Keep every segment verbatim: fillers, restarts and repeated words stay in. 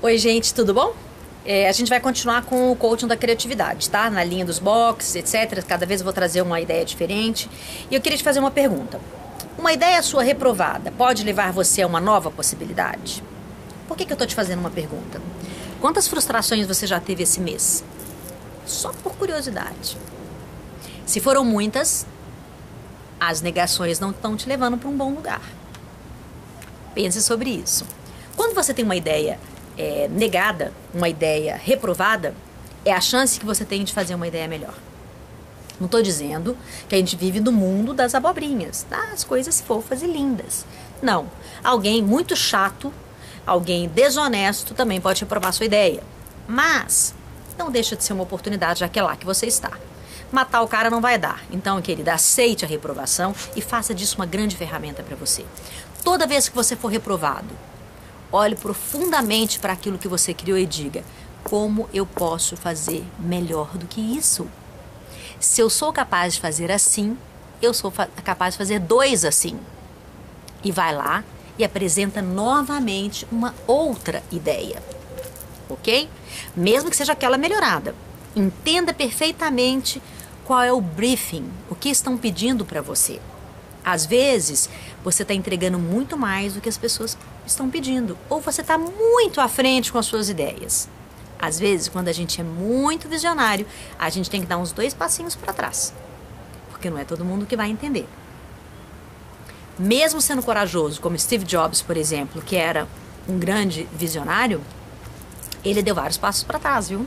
Oi, gente, tudo bom? É, a gente vai continuar com o coaching da criatividade, tá? Na linha dos boxes, etcétera. Cada vez eu vou trazer uma ideia diferente. E eu queria te fazer uma pergunta. Uma ideia sua reprovada pode levar você a uma nova possibilidade? Por que que eu tô te fazendo uma pergunta? Quantas frustrações você já teve esse mês? Só por curiosidade. Se foram muitas, as negações não estão te levando para um bom lugar. Pense sobre isso. Quando você tem uma ideia É, negada, uma ideia reprovada, é a chance que você tem de fazer uma ideia melhor. Não estou dizendo que a gente vive no mundo das abobrinhas, das coisas fofas e lindas. Não. Alguém muito chato, alguém desonesto também pode reprovar sua ideia. Mas não deixa de ser uma oportunidade, já que é lá que você está. Matar o cara não vai dar. Então, querida, aceite a reprovação e faça disso uma grande ferramenta para você. Toda vez que você for reprovado, olhe profundamente para aquilo que você criou e diga: como eu posso fazer melhor do que isso? Se eu sou capaz de fazer assim, eu sou capaz de fazer dois assim. E vai lá e apresenta novamente uma outra ideia, ok? Mesmo que seja aquela melhorada. Entenda perfeitamente qual é o briefing, o que estão pedindo para você. Às vezes, você está entregando muito mais do que as pessoas estão pedindo. Ou você está muito à frente com as suas ideias. Às vezes, quando a gente é muito visionário, a gente tem que dar uns dois passinhos para trás. Porque não é todo mundo que vai entender. Mesmo sendo corajoso, como Steve Jobs, por exemplo, que era um grande visionário, ele deu vários passos para trás, viu?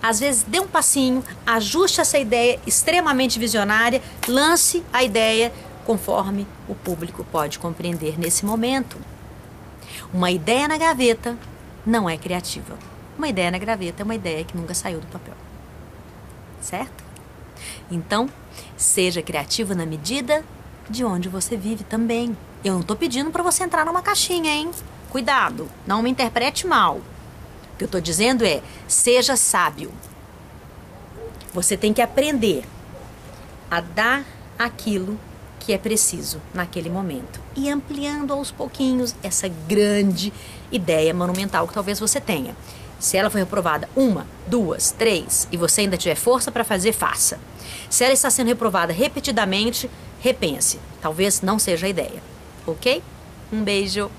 Às vezes dê um passinho, ajuste essa ideia extremamente visionária, lance a ideia conforme o público pode compreender nesse momento. Uma ideia na gaveta não é criativa. Uma ideia na gaveta é uma ideia que nunca saiu do papel. Certo? Então, seja criativa na medida de onde você vive também. Eu não estou pedindo para você entrar numa caixinha, hein? Cuidado, não me interprete mal. O que eu estou dizendo é, seja sábio. Você tem que aprender a dar aquilo que é preciso naquele momento. E ampliando aos pouquinhos essa grande ideia monumental que talvez você tenha. Se ela foi reprovada uma, duas, três, e você ainda tiver força para fazer, faça. Se ela está sendo reprovada repetidamente, repense. Talvez não seja a ideia. Ok? Um beijo.